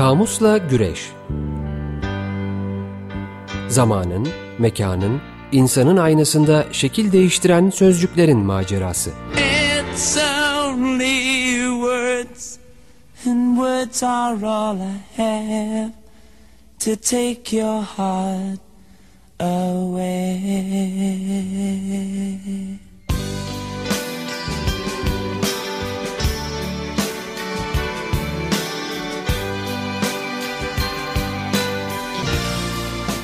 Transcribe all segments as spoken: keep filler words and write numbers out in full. Kamusla Güreş. Zamanın, mekanın, insanın aynasında şekil değiştiren sözcüklerin macerası. It's only words, and words are all I have to take your heart away.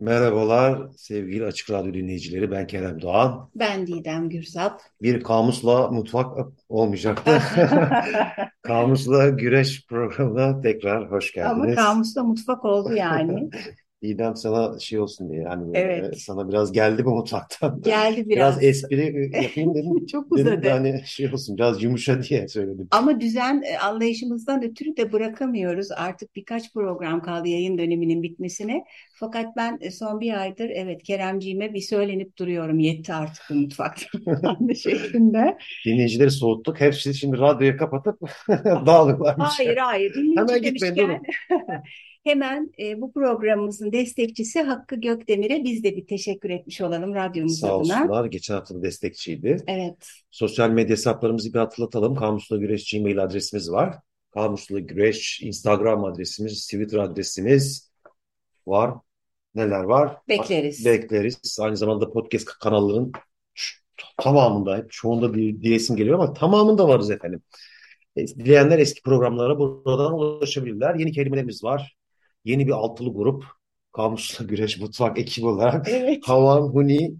Merhabalar sevgili Açık Radyo dinleyicileri, ben Kerem Doğan. Ben Didem Gürzap. Bir kamusla mutfak olmayacaktı. Kamusla Güreş programına tekrar hoş geldiniz. Ama kamusla mutfak oldu yani. Didem sana şey olsun diye, yani evet. Sana biraz geldi bu mutfaktan. Geldi biraz. Biraz espri yapayım dedim. Çok uzadı. Dedim, hani şey olsun, biraz yumuşa diye söyledim. Ama düzen anlayışımızdan ötürü de bırakamıyoruz. Artık birkaç program kaldı yayın döneminin bitmesine. Fakat ben son bir aydır evet Keremciğime bir söylenip duruyorum. Yetti artık bu mutfaktan şeklinde. Dinleyicileri soğuttuk. Hepsi şimdi radyoyu kapatıp dağılıyorlarmış. Hayır hayır. Hemen gitmeyin durun. Hemen e, bu programımızın destekçisi Hakkı Gökdemir'e biz de bir teşekkür etmiş olalım radyomuz Sağ adına. Sağ olsunlar. Geçen hafta da destekçiydi. Evet. Sosyal medya hesaplarımızı bir hatırlatalım. Kamusla Güreş e-mail adresimiz var. Kamusla Güreş Instagram adresimiz, Twitter adresimiz var. Neler var? Bekleriz. Bekleriz. Aynı zamanda podcast kanalların tamamında, hep çoğunda bir diyesim geliyor ama tamamında varız efendim. Dileyenler eski programlara buradan ulaşabilirler. Yeni kelimelerimiz var. Yeni bir altılı grup, Kamusla Güreş Mutfak ekibi olarak evet. Havan, Huni,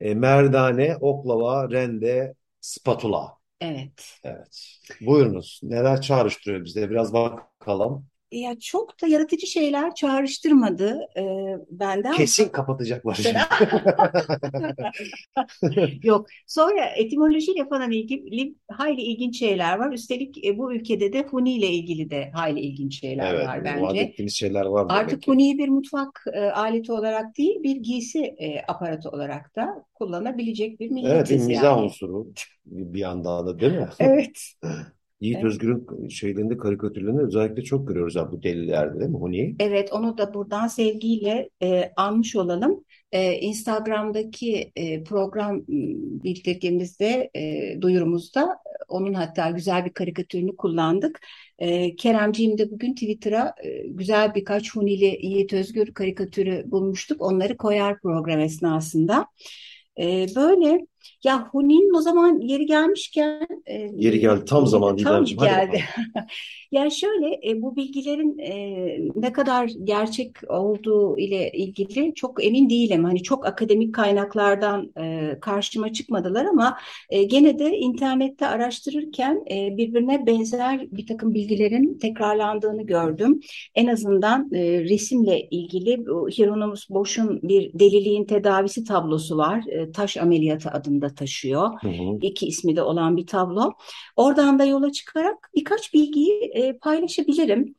e, Merdane, Oklava, Rende, Spatula. Evet. Evet. Buyurunuz. Neler çağrıştırıyor bizde? Biraz bakalım. Ya çok da yaratıcı şeyler çağrıştırmadı e, benden. Kesin kapatacaklar şimdi. Yok. Sonra etimolojiyle falan ilgili hayli ilginç şeyler var. Üstelik e, bu ülkede de Huni ile ilgili de hayli ilginç şeyler evet, var bence. Evet. Ettiğimiz şeyler var. Artık Huni'yi bir mutfak e, aleti olarak değil, bir giysi e, aparatı olarak da kullanabilecek bir milletiz. Evet, bir mizah yani. Unsuru bir yandan da değil mi? Evet. Yiğit evet. Özgür'ün şeylerinde, karikatürlerinde özellikle çok görüyoruz abi bu delilerde değil mi Huni? Evet, onu da buradan sevgiyle e, anmış olalım. E, Instagram'daki e, program bildirgemizde, e, duyurumuzda onun hatta güzel bir karikatürünü kullandık. E, Keremciğim de bugün Twitter'a e, güzel birkaç Hunili Yiğit Özgür karikatürü bulmuştuk. Onları koyar program esnasında. Böyle ya Huni'nin o zaman yeri gelmişken yeri geldi tam zaman tam geldi. Yani şöyle bu bilgilerin ne kadar gerçek olduğu ile ilgili çok emin değilim. Hani çok akademik kaynaklardan karşıma çıkmadılar ama gene de internette araştırırken birbirine benzer bir takım bilgilerin tekrarlandığını gördüm. En azından resimle ilgili Hieronymus Bosch'un bir deliliğin tedavisi tablosu var. Taş ameliyatı adında taşıyor. Hı hı. İki ismi de olan bir tablo. Oradan da yola çıkarak birkaç bilgiyi e, paylaşabilirim.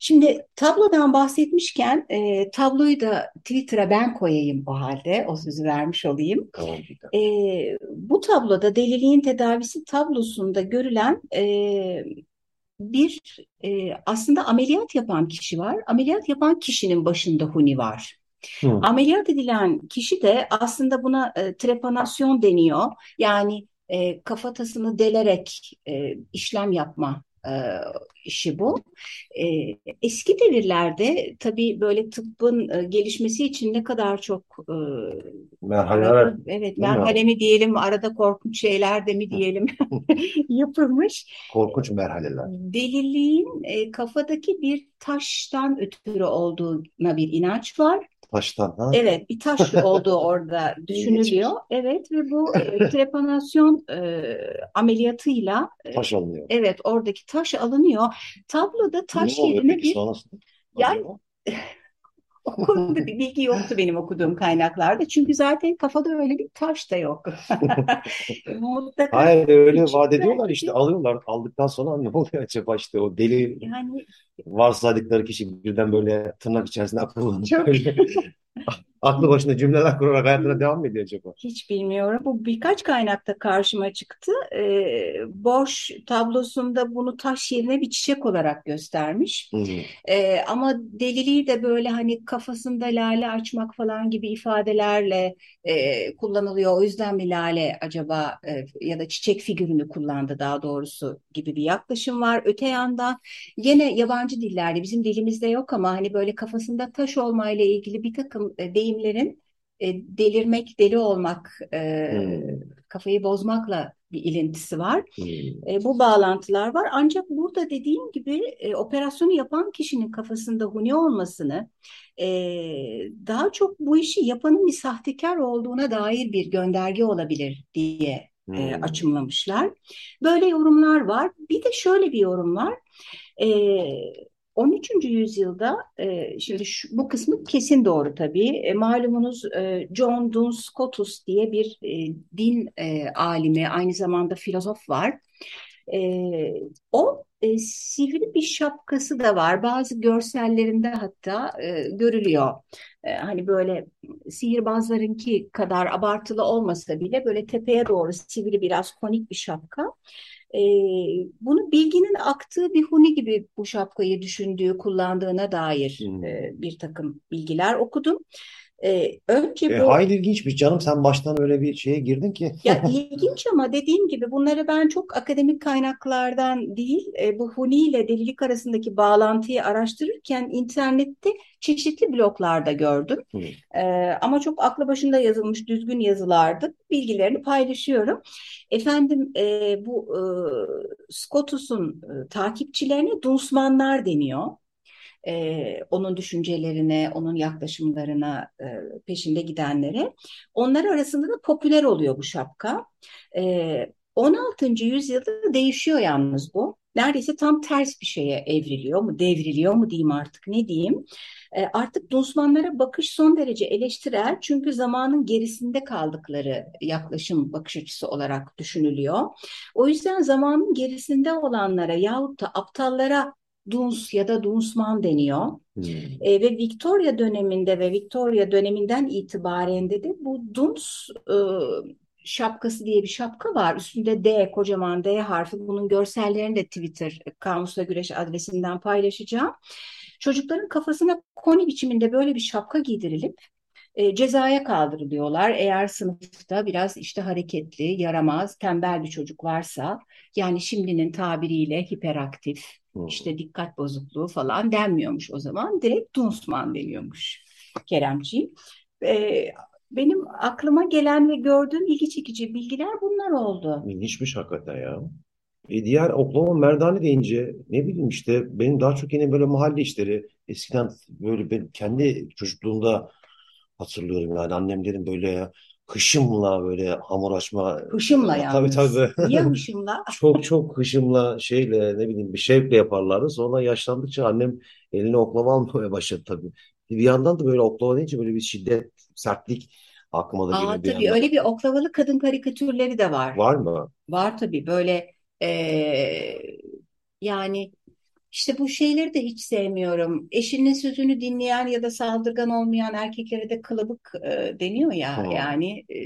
Şimdi tablodan bahsetmişken e, tabloyu da Twitter'a ben koyayım o halde. O sözü vermiş olayım. Tamam, e, bu tabloda deliliğin tedavisi tablosunda görülen e, bir e, aslında ameliyat yapan kişi var. Ameliyat yapan kişinin başında Huni var. Hı. Ameliyat edilen kişi de aslında buna e, trepanasyon deniyor. Yani e, kafatasını delerek e, işlem yapma e, işi bu. E, eski devirlerde tabii böyle tıbbın e, gelişmesi için ne kadar çok e, merhale, arada, evet, merhale mi diyelim, arada korkunç şeyler de mi diyelim yapılmış. Korkunç merhaleler. Deliliğin e, kafadaki bir taştan ötürü olduğuna bir inanç var. Taştan, ha? Evet, bir taş olduğu orada düşünülüyor. Evet ve bu trepanasyon e, ameliyatıyla taş alınıyor. Evet, oradaki taş alınıyor. Tabloda taş ne yerine bir yani O konuda bir bilgi yoktu benim okuduğum kaynaklarda. Çünkü zaten kafada öyle bir taş da yok. Mutlaka. Hayır, öyle vaat ediyorlar işte, alıyorlar. Aldıktan sonra ne oluyor acaba, işte o deli yani... varsaydıkları kişi birden böyle tırnak içerisinde akıllanıyor. Aklı başında cümleler kurarak hayatına devam ediyor acaba? Hiç bilmiyorum. Bu birkaç kaynakta karşıma çıktı. Ee, Boş tablosunda bunu taş yerine bir çiçek olarak göstermiş. Ee, ama deliliği de böyle hani kafasında lale açmak falan gibi ifadelerle e, kullanılıyor. O yüzden mi lale acaba e, ya da çiçek figürünü kullandı daha doğrusu gibi bir yaklaşım var. Öte yandan yine yabancı dillerde, bizim dilimizde yok ama hani böyle kafasında taş olmayla ilgili bir takım e, deyim bilimlerin delirmek, deli olmak, hmm. kafayı bozmakla bir ilintisi var. Hmm. Bu bağlantılar var. Ancak burada dediğim gibi operasyonu yapan kişinin kafasında huni olmasını, daha çok bu işi yapanın bir sahtekar olduğuna dair bir gönderge olabilir diye hmm. açımlamışlar. Böyle yorumlar var. Bir de şöyle bir yorum var. on üçüncü yüzyılda, şimdi şu, bu kısmı kesin doğru tabii, malumunuz John Duns Scotus diye bir din alimi, aynı zamanda filozof var. O sivri bir şapkası da var, bazı görsellerinde hatta görülüyor. Hani böyle sihirbazlarınki kadar abartılı olmasa bile böyle tepeye doğru sivri, biraz konik bir şapka. Ee, bunu bilginin aktığı bir huni gibi bu şapkayı düşündüğü, kullandığına dair hmm. e, bir takım bilgiler okudum. Ee, önce e, bu... Hayır, ilginçmiş canım, sen baştan öyle bir şeye girdin ki. Ya ilginç ama dediğim gibi bunları ben çok akademik kaynaklardan değil, e, bu huni ile delilik arasındaki bağlantıyı araştırırken internette çeşitli bloglarda gördüm. Hmm. E, ama çok aklı başında yazılmış düzgün yazılardı. Bilgilerini paylaşıyorum. Efendim e, bu e, Scotus'un e, takipçilerine Dunsmanlar deniyor. Ee, onun düşüncelerine, onun yaklaşımlarına e, peşinde gidenlere. Onlar arasında da popüler oluyor bu şapka. Ee, on altıncı yüzyılda değişiyor yalnız bu. Neredeyse tam ters bir şeye evriliyor mu, devriliyor mu diyeyim artık, ne diyeyim. Ee, artık Dunsmanlara bakış son derece eleştirel, çünkü zamanın gerisinde kaldıkları yaklaşım, bakış açısı olarak düşünülüyor. O yüzden zamanın gerisinde olanlara yahut da aptallara Duns ya da Dunsman deniyor. Hmm. E, ve Victoria döneminde ve Victoria döneminden itibaren de bu Duns e, şapkası diye bir şapka var. Üstünde D, kocaman D harfi. Bunun görsellerini de Twitter Kamusla Güreş adresinden paylaşacağım. Çocukların kafasına koni biçiminde böyle bir şapka giydirilip e, cezaya kaldırılıyorlar. Eğer sınıfta biraz işte hareketli, yaramaz, tembel bir çocuk varsa, yani şimdinin tabiriyle hiperaktif, İşte dikkat bozukluğu falan denmiyormuş o zaman. Direkt Dunsman deniyormuş Keremciğim. Ee, benim aklıma gelen ve gördüğüm ilgi çekici bilgiler bunlar oldu. İlginçmiş hakikaten ya. E, diğer Oklahoma merdane deyince ne bileyim işte benim daha çok yine böyle mahalle işleri. Eskiden böyle ben kendi çocukluğumda hatırlıyorum yani annemlerin böyle... Hışımla böyle hamur açma. Hışımla yalnız. Tabii tabii. Niye hışımla? Çok çok hışımla şeyle ne bileyim bir şevkle yaparlardı. Sonra yaşlandıkça annem eline oklava almaya başladı tabii. Bir yandan da böyle oklava deyince böyle bir şiddet, sertlik aklıma da geliyor. Aa, tabii öyle bir oklavalı kadın karikatürleri de var. Var mı? Var tabii böyle ee, yani... İşte bu şeyleri de hiç sevmiyorum. Eşinin sözünü dinleyen ya da saldırgan olmayan erkeklere de kılıbık e, deniyor ya. Hmm. Yani e,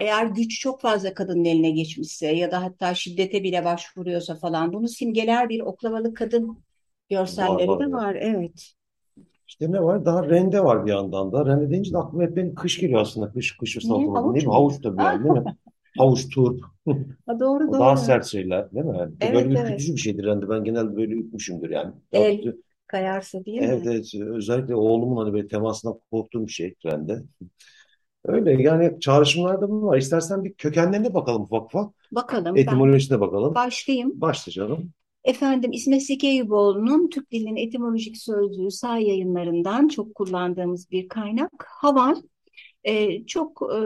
eğer güç çok fazla kadının eline geçmişse ya da hatta şiddete bile başvuruyorsa falan, bunu simgeler bir oklavalı kadın görselleri var, var, de var. Yani. Evet. İşte ne var? Daha rende var bir yandan da. Rende deyince de aklıma hep benim kış geliyor aslında. Kış, kış ıslatıyorum. Havuç, değil mi? Havuç tabii yani değil mi? Havuç, turp. Ha, doğru, doğru. Daha sert şeyler değil mi? Yani evet, böyle evet. Ürkütücü bir şeydir. Yani ben genelde böyle ürkmüşümdür yani. Daha El kötü... kayarsa diye evet, mi? Evet. Özellikle oğlumun hani böyle temasına korktuğum bir şey trende. Öyle yani çağrışımlarda mı var? İstersen bir kökenlerine bakalım ufak ufak. Bakalım. Etimolojisine bakalım. Başlayayım. Başlayalım. Efendim İsmet Zekai Eyuboğlu'nun Türk Dilinin Etimolojik Sözlüğü Say yayınlarından çok kullandığımız bir kaynak. Havan. Ee, çok... E...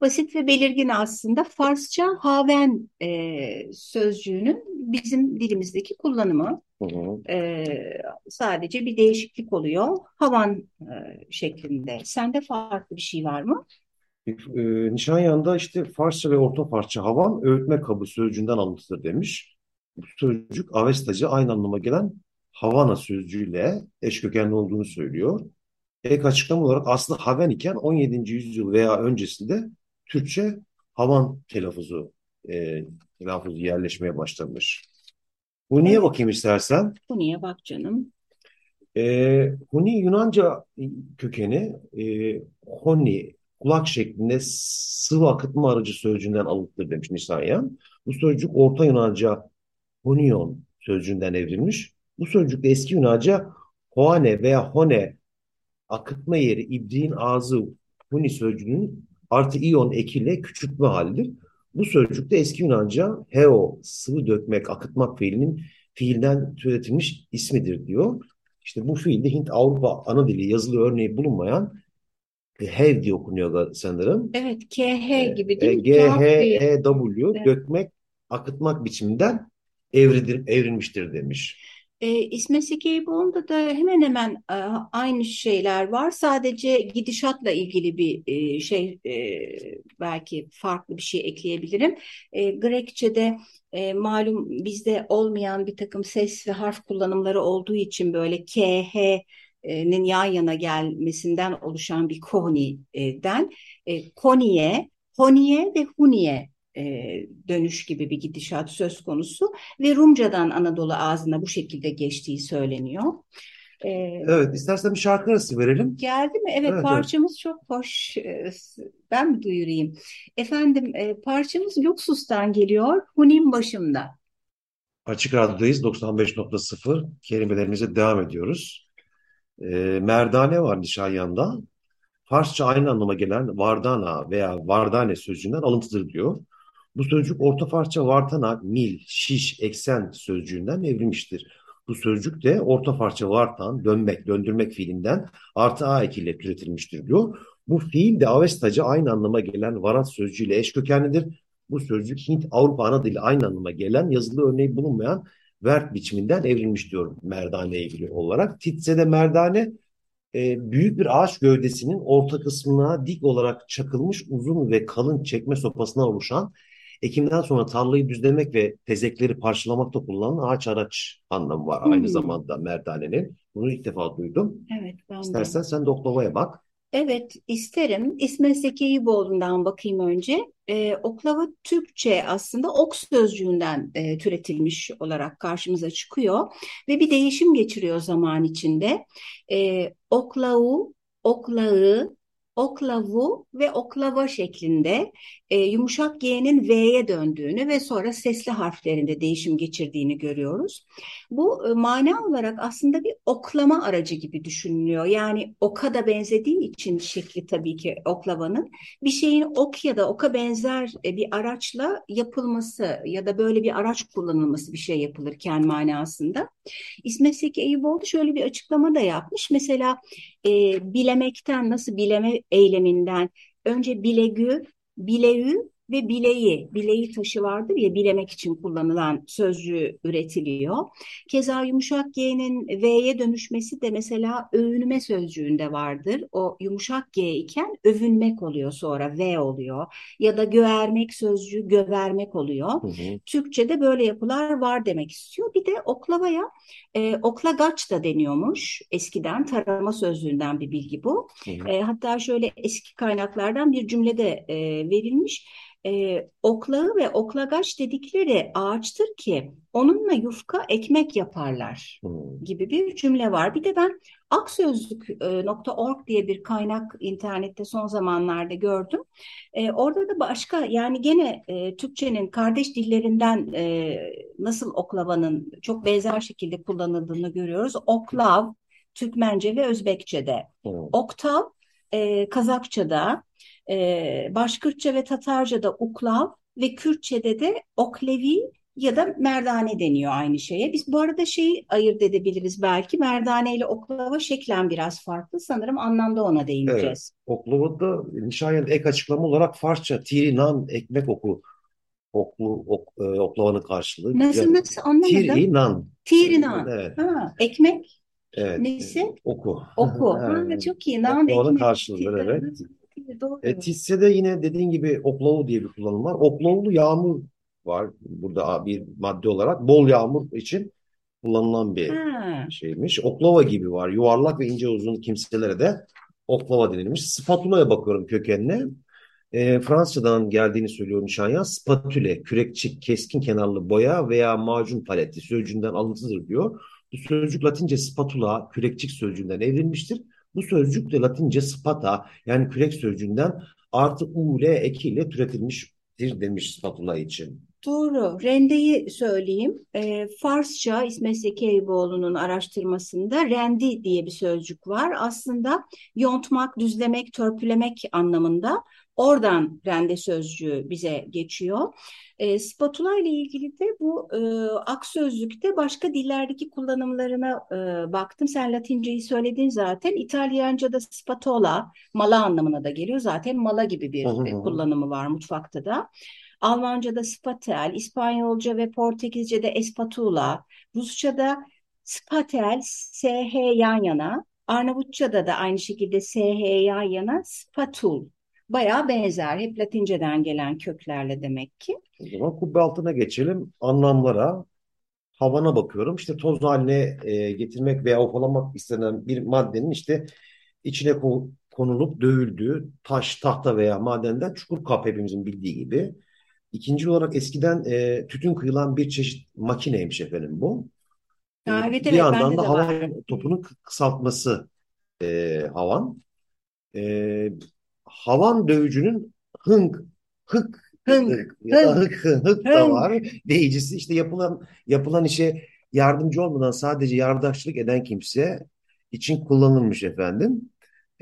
Basit ve belirgin aslında. Farsça haven e, sözcüğünün bizim dilimizdeki kullanımı. Hı hı. E, sadece bir değişiklik oluyor. Havan e, şeklinde. Sende farklı bir şey var mı? E, Nişanyan'da işte Farsça ve Orta Farsça havan öğütme kabı sözcüğünden alınmıştır demiş. Bu sözcük Avestacı aynı anlama gelen Havana sözcüğüyle eş kökenli olduğunu söylüyor. Ek açıklama olarak aslı haven iken on yedinci yüzyıl veya öncesinde Türkçe havan telaffuzu, e, telaffuzu yerleşmeye başlamış. Huni'ye bakayım istersen. Huni'ye bak canım. E, Huni Yunanca kökeni e, Honi, kulak şeklinde sıvı akıtma aracı sözcüğünden alınmıştır demiş Nişanyan. Bu sözcük Orta Yunanca Honion sözcüğünden evrilmiş. Bu sözcükle eski Yunanca hoane veya hone akıtma yeri, ibriğin ağzı huni sözcüğünün artı iyon ekiyle küçültme halidir. Bu sözcükte eski Yunanca heo, sıvı dökmek, akıtmak fiilinin fiilden türetilmiş ismidir diyor. İşte bu fiilde Hint-Avrupa ana dili yazılı örneği bulunmayan hev diye okunuyor sanırım. Evet, K-H gibi değil mi? G-H-E-W, dökmek, akıtmak biçiminden evridir, evrilmiştir demiş. E, İsmet Zekai Eyuboğlu'nda da hemen hemen e, aynı şeyler var. Sadece gidişatla ilgili bir e, şey e, belki farklı bir şey ekleyebilirim. E, Grekçe'de e, malum bizde olmayan bir takım ses ve harf kullanımları olduğu için böyle K, H'nin yan yana gelmesinden oluşan bir koni'den e, koniye, honiye ve huniye dönüş gibi bir gidişat söz konusu ve Rumcadan Anadolu ağzına bu şekilde geçtiği söyleniyor. Ee, evet, istersen bir şarkı arası verelim. Geldi mi? Evet, evet parçamız evet. Çok hoş. Ben mi duyurayım? Efendim, parçamız Luksus'tan geliyor. Hunim başımda. Açık Radyo'dayız. doksan beş nokta sıfır kelimelerimize devam ediyoruz. E, merdane var Nişanyan'da. Farsça aynı anlama gelen vardana veya vardane sözcüğünden alıntıdır diyor. Bu sözcük Orta Farsça vartana, mil, şiş, eksen sözcüğünden evrilmiştir. Bu sözcük de Orta Farsça vartan, dönmek, döndürmek fiilinden artı a ekiyle türetilmiştir diyor. Bu fiil de Avestaca aynı anlama gelen varat sözcüğüyle eş kökenlidir. Bu sözcük Hint-Avrupa ana dili aynı anlama gelen yazılı örneği bulunmayan vert biçiminden evrilmiş diyor merdane'ye ilgili olarak. Titse'de merdane e, büyük bir ağaç gövdesinin orta kısmına dik olarak çakılmış uzun ve kalın çekme sopasına oluşan ekimden sonra tarlayı düzlemek ve tezekleri parçalamakta kullanılan ağaç araç anlamı var. Hmm. Aynı zamanda merdanenin. Bunu ilk defa duydum. Evet, ben İstersen de. Sen de oklavaya bak. Evet, isterim. İsmet Zekai Eyuboğlu'ndan bakayım önce. E, oklava Türkçe aslında ok sözcüğünden e, türetilmiş olarak karşımıza çıkıyor. Ve bir değişim geçiriyor zaman içinde. E, oklavu, oklağı, oklavu ve oklava şeklinde e, yumuşak G'nin V'ye döndüğünü ve sonra sesli harflerinde değişim geçirdiğini görüyoruz. Bu e, mana olarak aslında bir oklama aracı gibi düşünülüyor. Yani oka da benzediği için şekli tabii ki oklavanın bir şeyin ok ya da oka benzer e, bir araçla yapılması ya da böyle bir araç kullanılması bir şey yapılırken manasında. İsmet Zekai Eyuboğlu şöyle bir açıklama da yapmış. Mesela e, bilemekten nasıl bileme eyleminden önce bilegü, bileğü ve bileği, bileği taşı vardır ya bilemek için kullanılan sözcüğü üretiliyor. Keza yumuşak G'nin V'ye dönüşmesi de mesela övünme sözcüğünde vardır. O yumuşak G iken övünmek oluyor sonra V oluyor. Ya da göğermek sözcüğü gövermek oluyor. Hı hı. Türkçe'de böyle yapılar var demek istiyor. Bir de oklavaya e, oklagaç da deniyormuş. Eskiden tarama sözlüğünden bir bilgi bu. Hı hı. E, hatta şöyle eski kaynaklardan bir cümlede e, verilmiş. E, oklağı ve oklagaç dedikleri ağaçtır ki onunla yufka ekmek yaparlar gibi bir cümle var. Bir de ben aksözlük nokta org diye bir kaynak internette son zamanlarda gördüm. E, orada da başka yani gene e, Türkçenin kardeş dillerinden e, nasıl oklavanın çok benzer şekilde kullanıldığını görüyoruz. Oklav, Türkmence ve Özbekçe'de. Oktav, e, Kazakça'da. Ee, Başkırtça ve Tatarca'da uklav ve Kürtçe'de de oklevi ya da merdane deniyor aynı şeye. Biz bu arada şeyi ayırt edebiliriz belki. Merdane ile oklava şeklen biraz farklı. Sanırım anlamda ona değineceğiz. Evet, oklavada Nişanyan ek açıklama olarak Farsça tiri nan ekmek oku. Oklu, ok, e, oklavanın karşılığı. Nasıl, nasıl anlamadım? Tiri nan. Tiğri naan. Evet. Ha, ekmek. Evet. Neyse? Oku. Oku. Ha, çok iyi. Naan ekmek. Onun karşılığıdır, evet. Doğru. E, tisse de yine dediğin gibi oklavu diye bir kullanım var. Oklavulu yağmur var burada bir madde olarak. Bol yağmur için kullanılan bir ha. şeymiş. Oklava gibi var. Yuvarlak ve ince uzun kimselere de oklava denilmiş. Spatula'ya bakıyorum kökenine. E, Fransızcadan geldiğini söylüyor Nişanyan. Spatüle, kürekçik, keskin kenarlı boya veya macun paleti sözcüğünden alıntıdır diyor. Bu sözcük Latince spatula, kürekçik sözcüğünden evrilmiştir. Bu sözcük de Latince spata, yani kürek sözcüğünden artı u ile ekiyle türetilmiştir demiş spatula için. Doğru. Rendeyi söyleyeyim. E, Farsça İsmet Zekai Eyuboğlu'nun araştırmasında rendi diye bir sözcük var. Aslında yontmak, düzlemek, törpülemek anlamında. Oradan rende sözcüğü bize geçiyor. E, spatula ile ilgili de bu e, aksözlükte başka dillerdeki kullanımlarına e, baktım. Sen Latinceyi söyledin zaten. İtalyanca'da spatola, mala anlamına da geliyor. Zaten mala gibi bir e, kullanımı var mutfakta da. Almanca'da spatel, İspanyolca ve Portekizce'de espatula, Rusça'da spatel, sh yan yana, Arnavutça'da da aynı şekilde sh yan yana, spatul. Bayağı benzer. Hep Latinceden gelen köklerle demek ki. O zaman kubbe altına geçelim. Anlamlara, havana bakıyorum. İşte toz haline e, getirmek veya ofalamak istenen bir maddenin işte içine ko- konulup dövüldüğü taş, tahta veya madenden çukur kap hepimizin bildiği gibi. İkinci olarak eskiden e, tütün kıyılan bir çeşit makineymiş efendim bu. Ha, evet, bir evet, yandan da havan topunun kısaltması e, havan. E, Havan dövücünün hınk, hık, hınk, hık, ya da hık, hık, hık da var. Deyicisi işte yapılan yapılan işe yardımcı olmadan sadece yardakçılık eden kimse için kullanılmış efendim.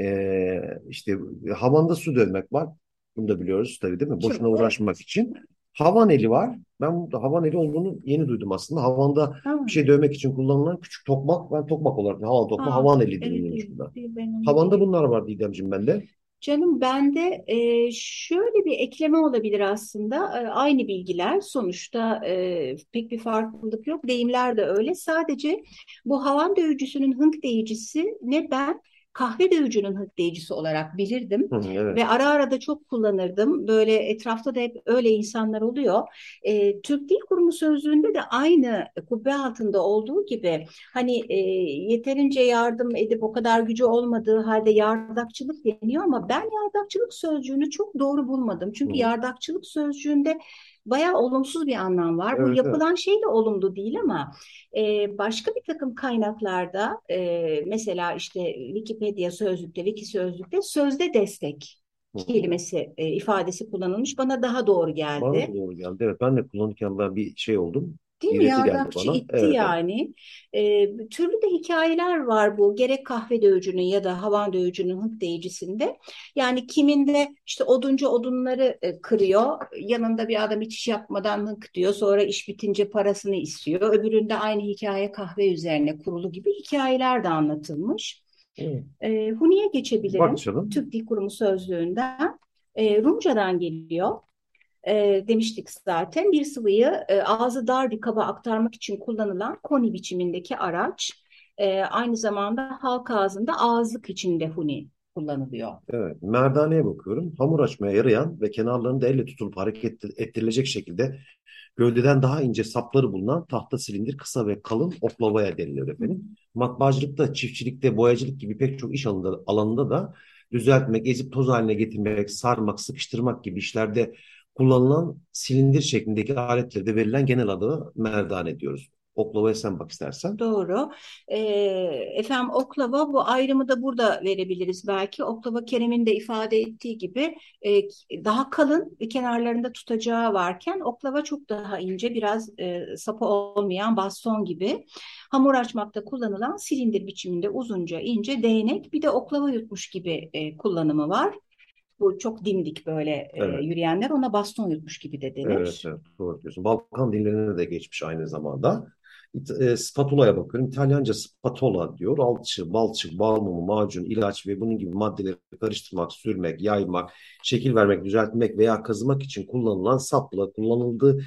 Ee, işte havanda su dövmek var. Bunu da biliyoruz tabii değil mi? Boşuna uğraşmak için. Havan eli var. Ben bu havan eli olduğunu yeni duydum aslında. Havanda tamam. bir şey dövmek için kullanılan küçük tokmak. Ben tokmak olarak havan tokma, ha, havan eli denilmiş buna. Havanda bunlar var Didemciğim bende. Canım bende e, şöyle bir ekleme olabilir aslında. E, aynı bilgiler sonuçta e, pek bir farklılık yok. Deyimler de öyle. Sadece bu havan dövücüsünün hınk deyicisi ne ben kahve dövücünün hınk deyicisi olarak bilirdim. Hı, evet. Ve ara ara da çok kullanırdım. Böyle etrafta da hep öyle insanlar oluyor. E, Türk Dil Kurumu sözlüğünde de aynı kubbe altında olduğu gibi hani e, yeterince yardım edip o kadar gücü olmadığı halde yardakçılık deniyor ama ben yardakçılık sözcüğünü çok doğru bulmadım. Çünkü Hı. yardakçılık sözcüğünde bayağı olumsuz bir anlam var. Evet, bu yapılan evet. şey de olumlu değil ama e, başka bir takım kaynaklarda e, mesela işte Wikipedia sözlükte, Wiki sözlükte sözde destek Hı. kelimesi, e, ifadesi kullanılmış. Bana daha doğru geldi. Bana doğru geldi. Evet, ben de kullanırken ben bir şey oldum. Değil mi? Yardakçı itti evet, yani. Evet. E, türlü de hikayeler var bu. Gerek kahve dövücünün ya da havan dövücünün hık deyicisinde. Yani kiminde işte oduncu odunları e, kırıyor. Yanında bir adam hiç iş yapmadan hık diyor. Sonra iş bitince parasını istiyor. Öbüründe aynı hikaye kahve üzerine kurulu gibi hikayeler de anlatılmış. Evet. E, Huni'ye geçebilirim. Türk Dil Kurumu sözlüğünden. E, Rumcadan geliyor. E, demiştik zaten bir sıvıyı e, ağzı dar bir kaba aktarmak için kullanılan koni biçimindeki araç e, aynı zamanda halk ağzında ağızlık içinde huni kullanılıyor. Evet, merdaneye bakıyorum. Hamur açmaya yarayan ve kenarlarında elle tutulup hareket ettirilecek şekilde gövdeden daha ince sapları bulunan tahta silindir kısa ve kalın oklavaya deniliyor efendim. Matbaacılıkta, çiftçilikte, boyacılık gibi pek çok iş alanında, alanında da düzeltmek, ezip toz haline getirmek, sarmak, sıkıştırmak gibi işlerde kullanılan silindir şeklindeki aletlerde verilen genel adı merdane diyoruz. Oklava'ya sen bak istersen. Doğru. E, efendim oklava bu ayrımı da burada verebiliriz belki. Oklava Kerem'in de ifade ettiği gibi e, daha kalın kenarlarında tutacağı varken oklava çok daha ince biraz e, sapı olmayan baston gibi. Hamur açmakta kullanılan silindir biçiminde uzunca ince değnek bir de oklava yutmuş gibi e, kullanımı var. Bu çok dimdik böyle evet. e, yürüyenler ona baston yutmuş gibi de denir. Evet, evet doğru diyorsun. Balkan dillerine de geçmiş aynı zamanda. İt- e, spatula'ya bakıyorum. İtalyanca spatola diyor. Alçı, balçık, bal mumu, macun, ilaç ve bunun gibi maddeleri karıştırmak, sürmek, yaymak, şekil vermek, düzeltmek veya kazımak için kullanılan sapla kullanıldığı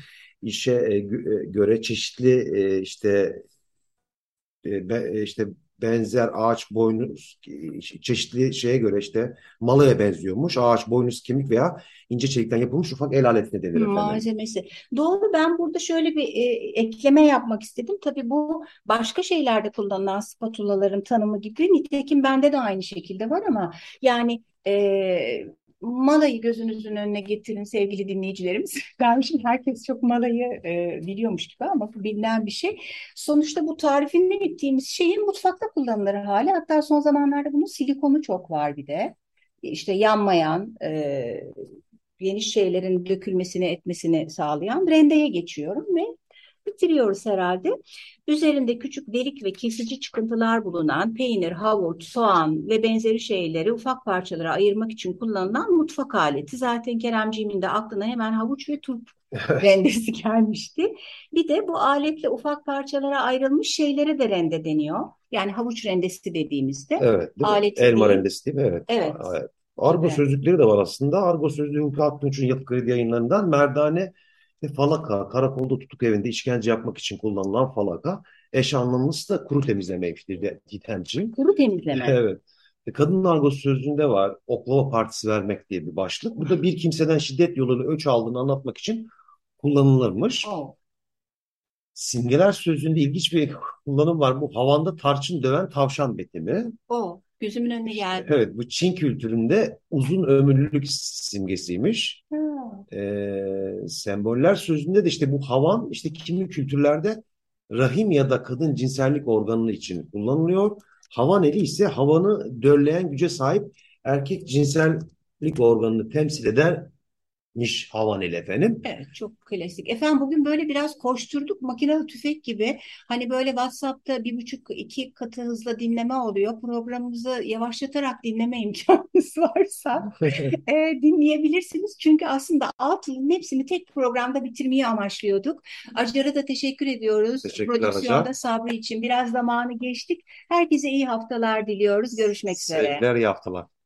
işe e, göre çeşitli e, işte e, işte benzer ağaç boynuz çeşitli şeye göre işte malaya benziyormuş. Ağaç boynuz kemik veya ince çelikten yapılmış ufak el aletine denir. Malzemesi. Doğru, ben burada şöyle bir e, ekleme yapmak istedim. Tabii bu başka şeylerde kullanılan spatulaların tanımı gibi. Nitekim bende de aynı şekilde var ama yani e, malayı gözünüzün önüne getirin sevgili dinleyicilerimiz. Ben şimdi herkes çok malayı e, biliyormuş gibi ama bu bilinen bir şey. Sonuçta bu tarifinden ettiğimiz şeyin mutfakta kullanılır hali. Hatta son zamanlarda bunun silikonu çok var bir de. İşte yanmayan, e, geniş şeylerin dökülmesini etmesini sağlayan rendeye geçiyorum ve bitiriyoruz herhalde. Üzerinde küçük delik ve kesici çıkıntılar bulunan peynir, havuç, soğan ve benzeri şeyleri ufak parçalara ayırmak için kullanılan mutfak aleti. Zaten Keremciğimin de aklına hemen havuç ve turp rendesi gelmişti. Bir de bu aletle ufak parçalara ayrılmış şeylere de rende deniyor. Yani havuç rendesi dediğimizde. Evet, aleti elma değil. Rendesi değil mi? Evet. Evet. Argo evet. Sözlükleri de var aslında. Argo sözlüğü Hülkü Aktunç'un Yapı Kredi Yayınları'ndan Merdane ve falaka, karakolda tutuk evinde işkence yapmak için kullanılan falaka, eş anlamlısı da kuru temizlemeymiştir Didemciğim. Kuru temizleme. Evet. Kadın argo sözlüğünde var, oklava partisi vermek diye bir başlık. Bu da bir kimseden şiddet yoluyla öç aldığını anlatmak için kullanılırmış. Oh. Simgeler sözlüğünde ilginç bir kullanım var. Bu havanda tarçın döven tavşan betimi. Oh, gözümün önüne geldi. Evet, bu Çin kültüründe uzun ömürlülük simgesiymiş. Hmm. E, semboller sözünde de işte bu havan işte kimi kültürlerde rahim ya da kadın cinsellik organı için kullanılıyor. Havan eli ise havanı dölleyen güce sahip erkek cinsellik organını temsil edermiş havan eli efendim. Evet, çok klasik. Efendim bugün böyle biraz koşturduk, makinalı tüfek gibi. Hani böyle WhatsApp'ta bir buçuk iki katı hızla dinleme oluyor. Programımızı yavaşlatarak dinleme imkanı varsa e, dinleyebilirsiniz. Çünkü aslında altının hepsini tek programda bitirmeyi amaçlıyorduk. Acar'a da teşekkür ediyoruz. Prodüksiyonda hocam. Sabrı için biraz zamanı geçtik. Herkese iyi haftalar diliyoruz. Görüşmek üzere. Sevgiler, iyi haftalar.